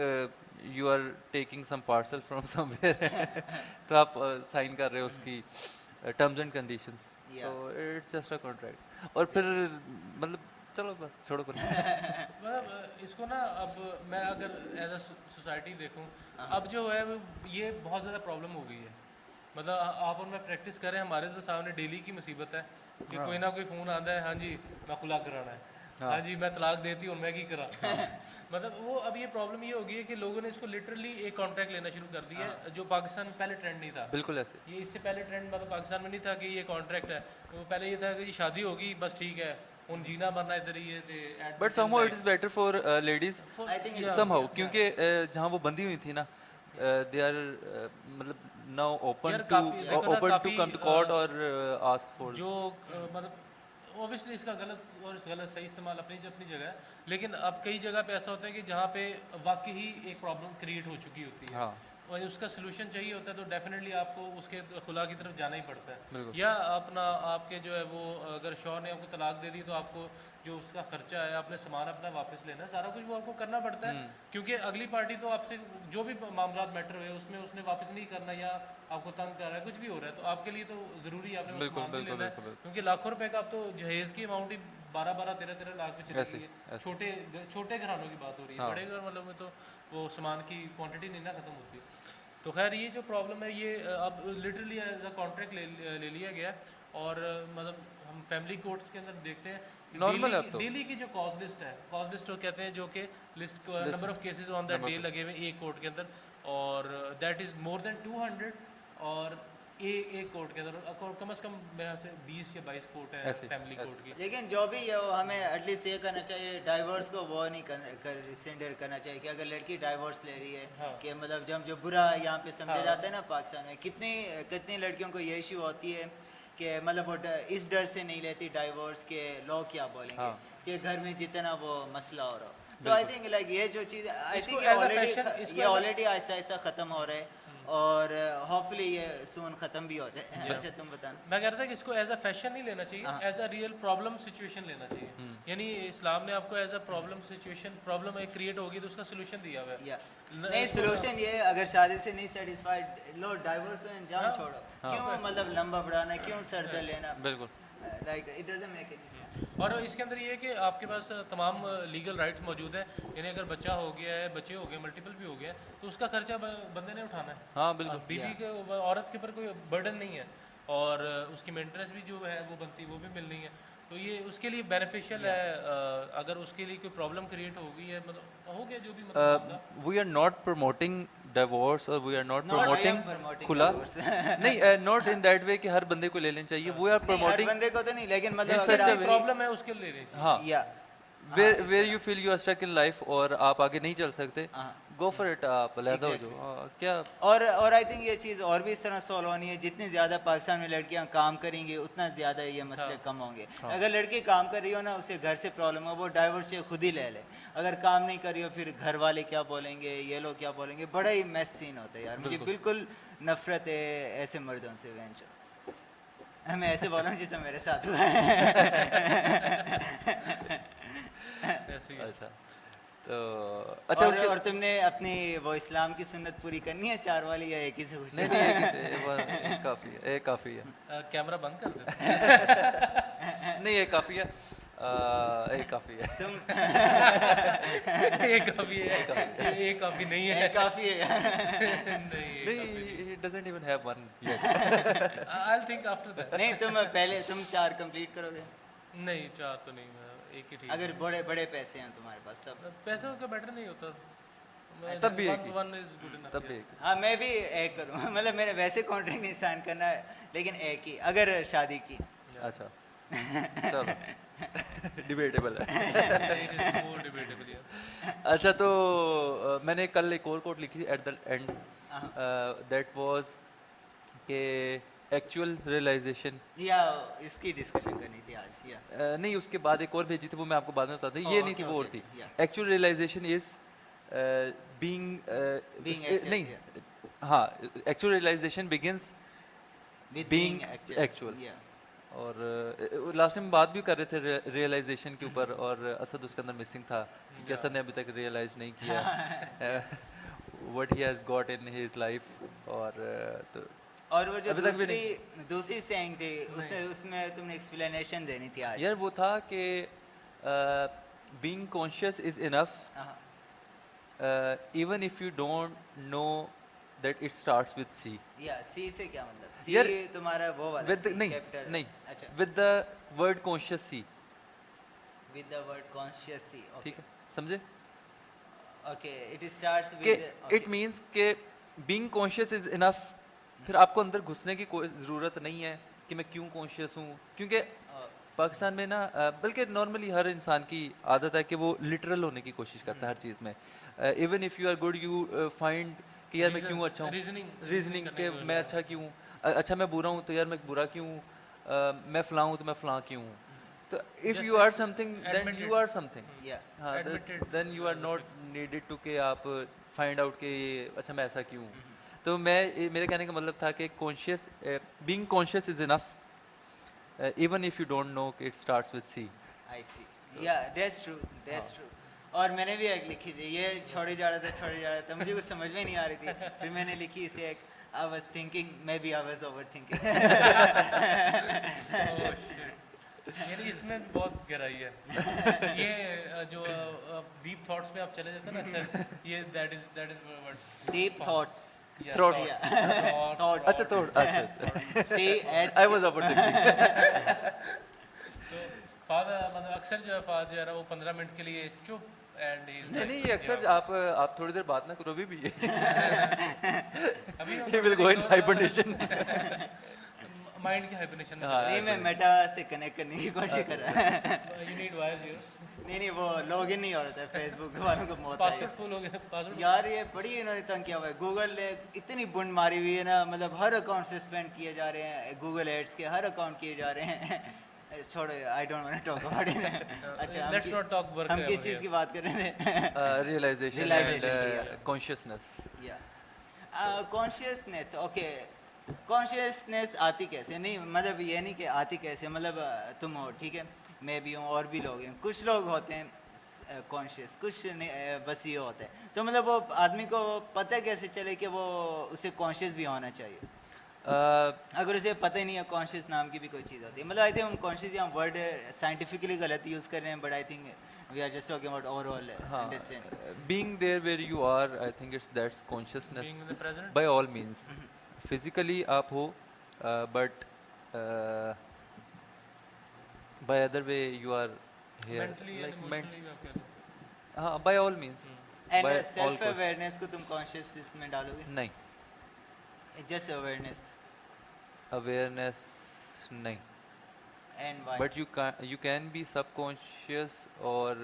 you are taking some parcel from somewhere, تو آپ سائن کر رہے ہو اس کی ٹرمز اینڈ کنڈیشنز, تو اٹس جسٹ اے کانٹریکٹ. اور پھر مطلب چلو بس چھوڑو پر مطلب اس کو نا. اب میں اگر ایز اے سوسائٹی دیکھوں, اب جو ہے یہ بہت زیادہ پرابلم ہو گئی ہے. مطلب آپ اور میں پریکٹس کریں, ہمارے تو سامنے ڈیلی کی مصیبت ہے کہ کوئی نہ کوئی فون آتا ہے, ہاں جی میں خلا کرانا ہے, ہاں جی میں طلاق دیتی ہوں, میں کی کرا. مطلب وہ اب یہ پرابلم یہ ہوگی ہے کہ لوگوں نے اس کو لٹرلی ایک کانٹریکٹ لینا شروع کر دیا ہے, جو پاکستان میں پہلے ٹرینڈ نہیں تھا. بالکل ایسے یہ اس سے پہلے ٹرینڈ مطلب پاکستان میں نہیں تھا کہ یہ کانٹریکٹ ہے. وہ پہلے یہ تھا کہ یہ شادی ہوگی بس ٹھیک ہے, ان جینا مرنا ادھر ہی ہے. But somehow it is better for ladies somehow, کیونکہ جہاں وہ بندھی ہوئی تھی نا, دے آر مطلب now open to come to court اور آسک فار. جو مطلب اوبیسلی اس کا غلط اور غلط صحیح استعمال اپنی جگہ ہے, لیکن اب کئی جگہ پہ ایسا ہوتا ہے کہ جہاں پہ واقعی ایک پرابلم کریٹ ہو چکی ہوتی ہے اور اس کا سلوشن چاہیے ہوتا ہے, تو ڈیفینیٹلی آپ کو اس کے خلا کی طرف جانا ہی پڑتا ہے. یا اپنا آپ کے جو ہے وہ اگر شوہر نے آپ کو طلاق دے دی تو آپ کو جو اس کا خرچہ ہے, آپ نے سامان اپنا واپس لینا ہے, سارا کچھ وہ آپ کو کرنا پڑتا ہے, کیونکہ اگلی پارٹی تو آپ سے جو بھی معاملات میٹر ہوئے اس میں اس نے واپس نہیں کرنا, یا آپ کو تنگ کر رہا ہے, کچھ بھی ہو رہا ہے, تو آپ کے لیے تو ضروری آپ نے سامان بھی لینا ہے, کیونکہ لاکھوں روپے کا آپ تو جہیز کی اماؤنٹ ہی 12-13 لاکھ میں چلی گئی ہے. چھوٹے چھوٹے گھرانوں کی بات ہو رہی ہے, بڑے گھر والوں میں تو وہ سامان کی کوانٹٹی نہیں نا ختم ہوتی. تو خیر یہ جو پرابلم ہے یہ اب لٹرلی ایز اے کانٹریکٹ لے لیا گیا ہے, اور مطلب ہم فیملی کورٹس کے اندر دیکھتے ہیں نارمل ہے. ڈیلی کی جو کاز لسٹ ہے, کاز لسٹ وہ کہتے ہیں, جو کہ list number of cases on the day لگے ہوئے ایک کورٹ کے اندر, اور دیٹ از مور دین 200 اور ایک کورٹ کے اندر کم از کم میرا 20 یا 22 کورٹ ہے فیملی کورٹ کی. لیکن جو بھی ہے ہمیں ایٹ لیسٹ یہ کرنا چاہیے, ڈائیورس کو وہ نہیں ریسینڈر کرنا چاہیے کہ اگر لڑکی ڈائیورس لے رہی ہے, کہ مطلب جب جو برا یہاں پہ سمجھا جاتا ہے نا پاکستان میں, کتنی لڑکیوں کو یہ ایشو ہوتی ہے کہ مطلب وہ اس ڈر سے نہیں لیتی ڈائیورس کے لوگ کیا بولیں گے, کہ گھر میں جتنا وہ مسئلہ ہو رہا ہو. تو آئی تھنک لائک یہ جو چیز آئی تھنک یہ آلریڈی ایسا ایسا ختم ہو رہا ہے, اور ہوپ فلی یہ سون ختم بھی ہو جائے. اچھا تم بتانا, میں کہہ رہا تھا کہ اس کو ایز اے فیشن نہیں لینا چاہیے, as a real problem situation لینا چاہیے. یعنی اسلام نے آپ کو as a problem situation, problem ایک کریٹ ہوگی تو اس کا سولوشن دیا ہوا ہے. نہیں سولوشن یہ, اگر شادی سے نہیں سیٹسفائیڈ لو ڈائیورس ہو, انجام چھوڑو, کیوں مطلب لمبا بڑھانا, کیوں سر درد لینا. بالکل like it doesn't make any sense. اور اس کے اندر یہ ہے کہ آپ کے پاس تمام لیگل رائٹس موجود ہیں, یعنی اگر بچہ ہو گیا ہے, بچے ہو گئے, ملٹیپل بھی ہو گئے, تو اس کا خرچہ بندے نے اٹھانا ہے. ہاں بالکل, بیوی کے عورت کے اوپر کوئی برڈن نہیں ہے, اور اس کی مینٹیننس بھی جو ہے وہ بنتی وہ بھی ملنی ہے, تو یہ اس کے لیے بینیفیشیل ہے. اگر اس کے لیے کوئی پرابلم کریٹ ہو گئی ہے, مطلب ہو گیا جو بھی, we are not promoting divorce or we are not promoting Khula. No, not in that way that every person should take it. We are promoting. No, every person should not, but if there is a problem, you should take it. Yeah. Where you feel you are stuck in life or you can't go forward, go for it, you. And I think this thing will also solve on this way. The more Pakistan girls work, the more this problem will be less. If a girl is working, she has problem from home, she will take a divorce. If she doesn't work, then what will the house say, what will they say, it's a big mess scene. I have absolutely no hatred to such men. I will say that which has happened with me. اچھا تو اچھا اور تم نے اپنی وہ اسلام کی سنت پوری کرنی ہے چار والی یا ایک ہی سے کچھ نہیں کافی ہے ایک کافی ہے کیمرہ بند کر دے نہیں ایک کافی ہے ایک کافی ہے تم ایک کافی ہے ایک کافی نہیں ہے ایک کافی ہے نہیں it doesn't even have one yet I'll think after that نہیں تم پہلے تم چار کمپلیٹ کرو گے نہیں چار تو نہیں اگر بڑے بڑے پیسے ہیں تمہارے پاس تب پیسوں کا میٹر نہیں ہوتا تب بھی ایک ہاں میں بھی ایک کروں مطلب میں نے ویسے کانٹریکٹ نہیں سائن کرنا ہے لیکن ایک ہی اگر شادی کی اچھا چلو ڈیبیٹیبل ہے اچھا تو میں نے کل ایک اور کوٹ لکھی at the end that was کہ ایکچوئل ریئلائزیشن یا اس کی ڈسکشن کرنی تھی آج یا نہیں اس کے بعد ایک اور بھیجی تھی وہ میں آپ کو بعد میں بتاتا ہوں یہ نہیں تھی وہ اور تھی ایکچوئل ریئلائزیشن از بینگ نہیں ہاں actual realization begins being actual اور لاسٹ ٹائم بات بھی کر رہے تھے ریئلائزیشن کے اوپر اور اسد اس کے اندر مسنگ تھا کہ اسد نے ابھی تک ریئلائز نہیں کیا what he has got in his life اور اور وہ جو دوسری سینگ تھی اس میں تم نے ایکسپلینیشن دینی تھی آج یار وہ تھا کہ being conscious is enough even if you don't know that it starts with C یا C سے کیا مطلب C تمہارا وہ والا C نہیں with the word conscious C with the word conscious C ٹھیک ہے سمجھے okay it starts with it means کہ being conscious is enough پھر آپ کو اندر گھسنے کی کوئی ضرورت نہیں ہے کہ میں کیوں کانشیس ہوں کیونکہ پاکستان میں نا بلکہ نارملی ہر انسان کی عادت ہے کہ وہ لٹرل ہونے کی کوشش کرتا ہے ہر چیز میں even if you are good you find کہ یار میں کیوں اچھا ہوں ریزننگ کہ میں اچھا کیوں اچھا میں برا ہوں تو یار میں برا کیوں ہوں میں فلاں ہوں تو میں فلاں کیوں ہوں تو if you are something then you are something ہاں then you are not needed to کہ آپ فائنڈ آؤٹ کہ اچھا میں ایسا کیوں ہوں تو میں میرے کہنے کا مطلب تھا کہ conscious being conscious is enough even if you don't know it starts with C I see یا دیٹس ٹرو دیٹس ٹرو اور میں نے بھی ایک لکھی تھی یہ چھوڑے جا رہا تھا مجھے کچھ سمجھ میں نہیں آ رہی تھی پھر میں نے لکھی اسے ایک I was thinking maybe I was over thinking یعنی اس میں بہت گہرائی ہے یہ جو ڈیپ تھاٹس میں آپ چلے جاتے ہیں نا سر یہ that is deep thoughts Thoughts. Thoughts. I was overthinking. Fahad جو ہے وہ 15 منٹ کے لیے چپ اینڈ نہیں اکثر آپ تھوڑی دیر بات نہ کرو ابھی بھی he will go in hibernation mind کی ہائبرنیشن نہیں میں میٹا سے کنیکٹ کرنے کی کوشش کر رہا ہوں یو نیڈ وائر یو نہیں وہ لاگ ان نہیں ہو رہا تھا فیس بک والوں کو موت آئی پاسورڈ فل ہو گیا پاسورڈ یار یہ بڑی انہوں نے تنگ کیا ہوا ہے گوگل نے اتنی بند ماری ہوئی ہے نا مطلب ہر اکاؤنٹ سسپینڈ کیے جا رہے ہیں گوگل ایڈس کے ہر اکاؤنٹ کیے جا رہے ہیں چھوڑو I don't want to talk about it اچھا لیٹس ناٹ ٹاک ورک ہم کس چیز کی بات کر رہے تھے ریئلائزیشن کانشیسنس یا کانشیسنس اوکے کانشیسنیس آتی کیسے نہیں مطلب یہ نہیں کہ آتی کیسے مطلب تم ہو ٹھیک ہے میں بھی ہوں اور بھی لوگ ہیں کچھ لوگ ہوتے ہیں کانشیس کچھ بس یہ ہوتا ہے تو مطلب وہ آدمی کو پتہ کیسے چلے کہ وہ اسے کانشیس بھی ہونا چاہیے اگر اسے پتہ ہی نہیں ہے کانشیس نام کی بھی کوئی چیز ہوتی ہے مطلب آئی تھنک ہم کانشیس یا ورڈ سائنٹیفکلی غلط یوز کر رہے ہیں but I think we are just talking about overall understanding being there where you are I think it's that's consciousness by all means physically آپ ہو but by other way you are here ہاں by all means self awareness کو تم کانشیس لسٹ میں ڈالو گے؟ نہیں, جسٹ اویئرنیس. اویئرنیس نہیں, and Y but you can be subconscious. اور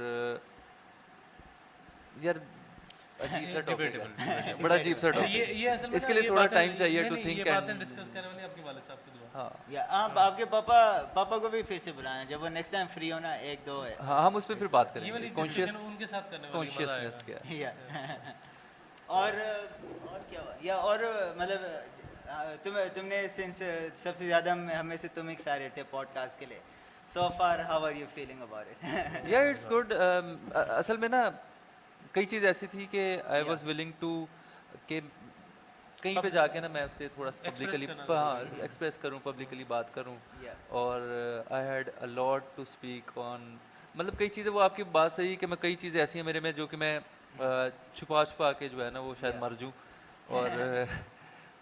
یار عجیب سا ٹاپک, بڑا عجیب سا ٹاپک, اس کے لیے تھوڑا ٹائم چاہیے ٹو تھنک. آپ آپ کے پاپا پاپا کو بھی پھر سے بلانا جب وہ نیکسٹ ٹائم فری ہونا, ایک دو ہے ہم اس پہ پھر بات کریں گے کانشیسنیس کیا. اور کیا یا اور مطلب تم نے سب سے زیادہ ہمیں سے تم ایکسائٹیڈ تھے پوڈ کاسٹ کے لیے. So for how are you feeling about it? یا اٹس گڈ. اصل میں نا کئی چیز ایسی تھی کہ آئی واز ولنگ ٹو کہ کہیں پہ جا کے نا میں اس سے تھوڑا سا پبلکلی ایکسپریس کروں, پبلکلی بات کروں. اور I had a lot to speak on, مطلب کئی چیزیں, وہ آپ کی بات صحیح کہ میں کئی چیزیں ایسی ہیں میرے میں جو کہ میں چھپا چھپا کے جو ہے نا وہ شاید مر جوں.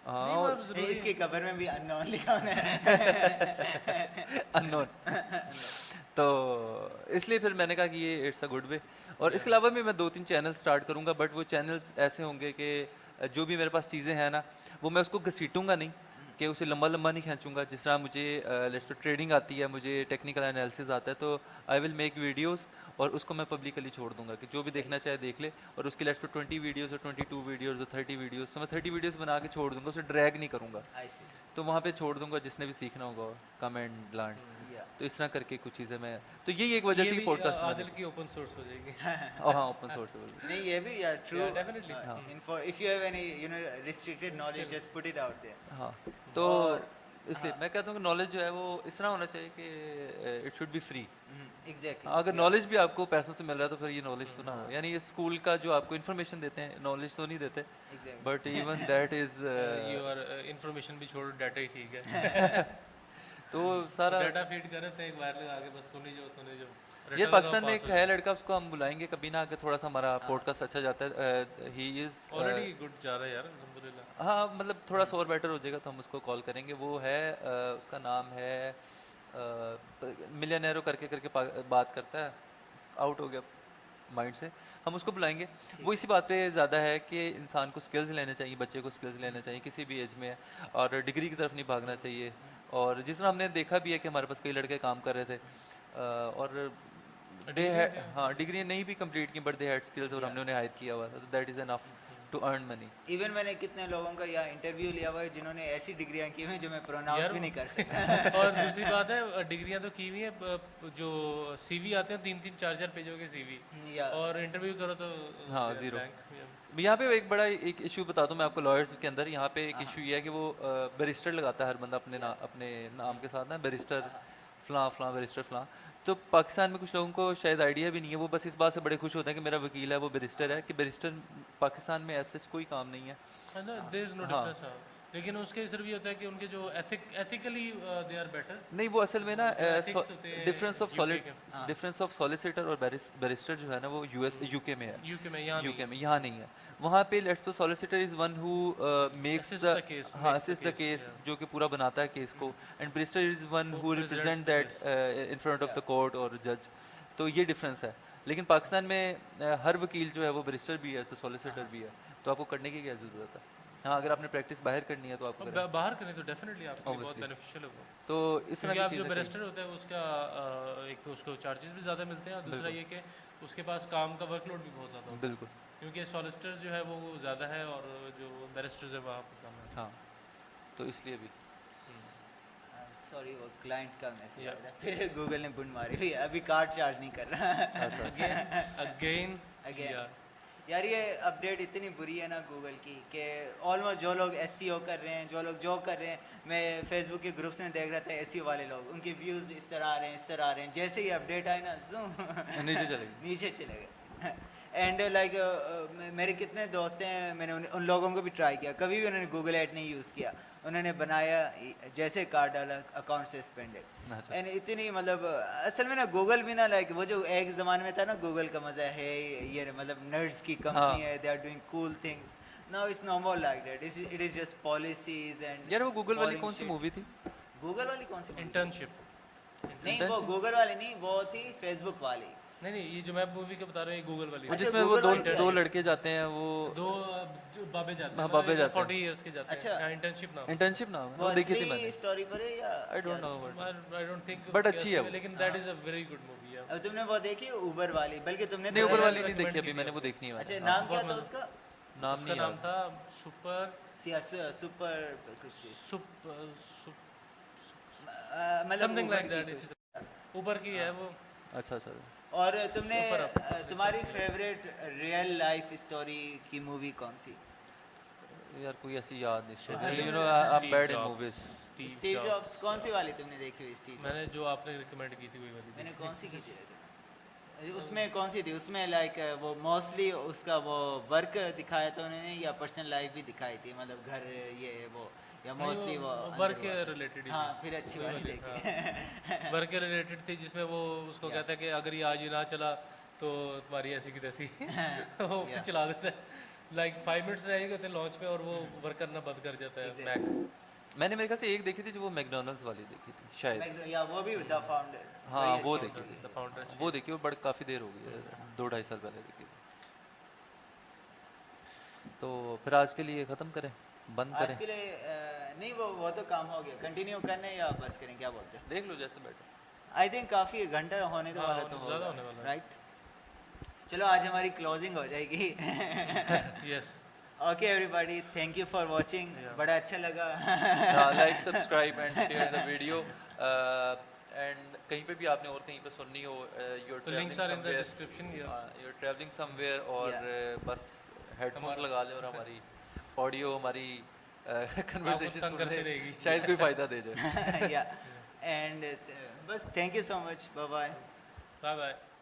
اور اس کی قبر میں بھی ان نون لکھا ہونا ہے, ان نون. تو اس لیے پھر میں نے کہا کہ یہ اٹس اے گڈ وے. اور اس کے علاوہ بھی میں دو تین چینل سٹارٹ کروں گا, بٹ وہ چینلز ایسے ہوں گے کہ جو بھی میرے پاس چیزیں ہیں نا وہ میں اس کو گھسیٹوں گا نہیں, کہ اسے لمبا لمبا نہیں کھینچوں گا. جس طرح مجھے ٹریڈنگ آتی ہے, مجھے ٹیکنیکل انالیسز آتا ہے, تو آئی ول میک ویڈیوز اور اس کو میں پبلکلی چھوڑ دوں گا کہ جو بھی دیکھنا چاہے دیکھ لے. اور اس کے لیسٹ پہ 20 ویڈیوز اور 22 ویڈیوز اور 30 ویڈیوز, تو میں 30 ویڈیوز بنا کے چھوڑ دوں گا, اسے ڈریگ نہیں کروں گا, تو وہاں پہ چھوڑ دوں گا جس نے بھی سیکھنا ہوگا کمنٹ لانٹ. تو اس طرح کر کے کچھ چیزیں میں, تو یہی ایک وجہ تھی پوڈ کاسٹ عادل کی اوپن سورس ہو جائے گی. ہاں اوپن سورس نہیں, یہ بھی یار true definitely. If you have any you know restricted knowledge just put it out there. ہاں تو اس لیے میں کہتا ہوں کہ نالج جو ہے وہ اس طرح ہونا چاہیے کہ it should be free. Exactly, اگر نالج بھی آپ کو پیسوں سے مل رہا ہے تو پھر یہ نالج تو نہ ہو, یعنی یہ اسکول کا جو آپ کو انفارمیشن دیتے ہیں نالج تو نہیں دیتے, but even that is your information بھی چھوڑو, ڈیٹا ہی ٹھیک ہے. تو سارا ڈیٹا فیڈ کریں ایک بار لوگ آگے بس تو نہیں جو یہ پاکستان میں ایک ہے لڑکا, اس کو ہم بلائیں گے کبھی نہ آ کے, تھوڑا سا ہمارا پوڈ کاسٹ اچھا جاتا ہے. ہی از آلریڈی گڈ جا رہا ہے یار الحمدللہ. ہاں مطلب تھوڑا سا اور بیٹر ہو جائے گا تو ہم اس کو کال کریں گے. وہ ہے اس کا نام ہے ملینیرو کر کے بات کرتا ہے, آؤٹ ہو گیا مائنڈ سے. ہم اس کو بلائیں گے. وہ اسی بات پہ زیادہ ہے کہ انسان کو سکلز لینے چاہیے, بچے کو سکلز لینا چاہیے کسی بھی ایج میں, اور ڈگری کی طرف نہیں بھاگنا چاہیے. اور جس طرح ہم نے دیکھا بھی ہے کہ ہمارے پاس کئی لڑکے کام کر رہے تھے اور ہاں ڈگری نہیں بھی کمپلیٹ کی, بٹ دے ہیڈ اسکلز, اور ہم نے انہیں ہائر کیا ہوا تھا, تو that is enough to earn money. Even میں نے کتنے لوگوں کا یہاں انٹرویو لیا ہوا ہے جنہوں نے ایسی ڈگریاں کی ہوئی ہیں جو میں پروناؤنس بھی نہیں کر سکتا. اور دوسری بات ہے, ڈگریاں تو کی ہوئی ہیں, جو سی وی آتے ہیں 3-4 پیجوں کے سی وی, اور انٹرویو کرو تو ہاں 0. یہاں پہ ایک بڑا ایک ایشو بتاتا ہوں میں آپ کو لائرز کے اندر. یہاں پہ ایک ایشو یہ ہے کہ وہ بیرسٹر لگاتا ہے ہر بندہ اپنے نام کے ساتھ نا, بیرسٹر فلاں فلاں بیرسٹر فلاں. تو پاکستان میں کچھ لوگوں کو شاید آئیڈیا بھی نہیں ہے, وہ بس اس بات سے بڑے خوش ہوتے ہیں کہ میرا وکیل ہے, وہ بیرسٹر ہے, کہ بیرسٹر پاکستان میں ایسا کوئی کام نہیں ہے. لیکن اس کے صرف یہ ہوتا ہے کہ ان کے جو ایتھیکلی دے آر بیٹر نہیں, وہ اصل میں نا ڈفرینس آف سالیسیٹر اور بیرسٹر جو ہے نا وہ یو کے میں ہے, یو کے میں یہاں نہیں ہے. وہاں پہ solicitor is one who makes the case, جو کہ پورا بناتا ہے کیس کو, and barrister is one who represent that in front of the court اور جج. تو یہ ڈفرینس ہے. لیکن پاکستان میں ہر وکیل جو ہے وہ بیرسٹر بھی ہے تو سالیسیٹر بھی ہے, تو آپ کو کرنے کی کیا ضرورت ہے. ہاں اگر آپ نے پریکٹس باہر کرنی ہے تو آپ باہر کریں تو ڈیفینیٹلی آپ کو بہت بینیفیشیل ہوگا. تو اس طرح آپ جو بیرسٹر ہوتا ہے اس کا ایک تو اس کو چارجز بھی زیادہ ملتے ہیں, اور دوسرا یہ کہ اس کے پاس کام کا ورک لوڈ بھی بہت زیادہ ہوتا ہے. بالکل, کیونکہ سالیسٹر جو ہے وہ زیادہ ہے اور جو بیرسٹرز ہیں وہاں پر کم ہے. ہاں تو اس لیے بھی سوری وہ کلائنٹ کا میسج آیا تھا, پھر گوگل نے بن ماری بھی, ابھی کارڈ چارج نہیں کر رہا اگین. یار یہ اپڈیٹ اتنی بری ہے نا گوگل کی کہ آلموسٹ جو لوگ ایس سی او کر رہے ہیں, جو لوگ کر رہے ہیں میں فیس بک کے گروپس میں دیکھ رہا تھا, ایس سی او والے لوگ ان کے ویوز اس طرح آ رہے ہیں جیسے ہی اپڈیٹ آئے نا زوم نیچے چلے گئے. اینڈ لائک میرے کتنے دوست ہیں, میں نے ان لوگوں کو بھی ٹرائی کیا, کبھی بھی انہوں نے گوگل ایڈ نہیں یوز کیا, انہوں نے بنایا جیسے کارڈ ڈالا اکاؤنٹ سسپینڈیڈ. اینڈ اتنی مطلب اصل میں نا گوگل بھی نا لائک وہ جو ایک زمانے میں تھا نا گوگل کا مزہ ہے, یہ مطلب نرڈز کی کمپنی ہے, they are doing cool things. Now it's no more like that, it is just policies. And یار وہ گوگل والی کون سی مووی تھی, گوگل والی کون سی انٹرنشپ نہیں, وہ گوگل والی نہیں, وہ تھی فیس بک والی. نہیں یہ جو میں مووی کا بتا رہا ہوں گوگل والی ہے جس میں وہ دو لڑکے جاتے ہیں, وہ دو بابے جاتے ہیں, بابے جاتے ہیں 40 ایئرز کے جاتے ہیں. انٹرنشپ نام وہ دیکھی تھی میں نے. اسٹوری پر ہے یا آئی ڈونٹ تھنک بٹ اچھی ہے, لیکن that is a very good movie. اب تم نے وہ دیکھی اوبر والی, بلکہ تم نے نہیں اوبر والی نہیں دیکھی ابھی, میں نے وہ دیکھنی ہے. اچھا نام کیا تھا اس کا؟ نام نہیں, نام تھا super something like that, Uber کی ہے وہ. اچھا اچھا. اور تم نے تمہاری فیوریٹ ریئل لائف اسٹوری کی مووی کون سی؟ یار کوئی ایسی یاد نہیں. You know I am bad in movies. اسٹیو جابز کون سی والی تم نے دیکھی ہوئی؟ اسٹیو میں نے جو آپ نے ریکمینڈ کی تھی وہی والی. میں نے کون سی کی تھی؟ اس میں کون سی تھی؟ اس میں لائک وہ موسٹلی اس کا وہ ورک دکھایا تھا انہوں نے, یا پرسنل لائف بھی دکھائی تھی, مطلب گھر یہ وہ, یا موسٹلی وہ ورک کے ریلیٹڈ. ہاں پھر اچھی والی دیکھی, ورک کے ریلیٹڈ تھی, جس میں وہ اس کو کہتا ہے کہ اگر یہ آج ہی نہ چلا تو تمہاری ایسی کی تیسی وہ چلا دیتا ہے. لائک 5 منٹس رہ گئے تھے لانچ میں اور وہ ورک کرنا بند کر جاتا ہے. میک میں نے میرے خیال سے ایک دیکھی تھی جو وہ میکڈونلڈز والی دیکھی تھی شاید, یا وہ بھی دا فاؤنڈر. ہاں وہ دیکھی تھی, دا فاؤنڈر وہ دیکھی, وہ بڑی کافی دیر ہو گئی, 2-2.5 سال پہلے دیکھی تھی. تو پھر آج کے لیے ختم کریں, بند کریں آج کے لیے؟ نہیں وہ تو کام ہو گیا, کنٹینیو کرنے یا بس کریں, کیا بولتے ہیں؟ دیکھ لو جیسے بیٹھے. آئی تھنک کافی گھنٹہ ہونے تو والا تو ہوگا رائٹ. چلو آج ہماری کلوزنگ ہو جائے گی. Yes okay everybody, thank you for watching, بڑا اچھا لگا. Like subscribe and share the video, and کہیں پہ بھی آپ نے اور کہیں پہ سننی ہو, you are travelling somewhere, اور بس ہیڈ فونس لگا لیں اور ہماری آڈیو ہماری کنورسیشن کرتے رہے گی, شاید کوئی فائدہ دے جائے. اینڈ بس thank you so much, bye bye.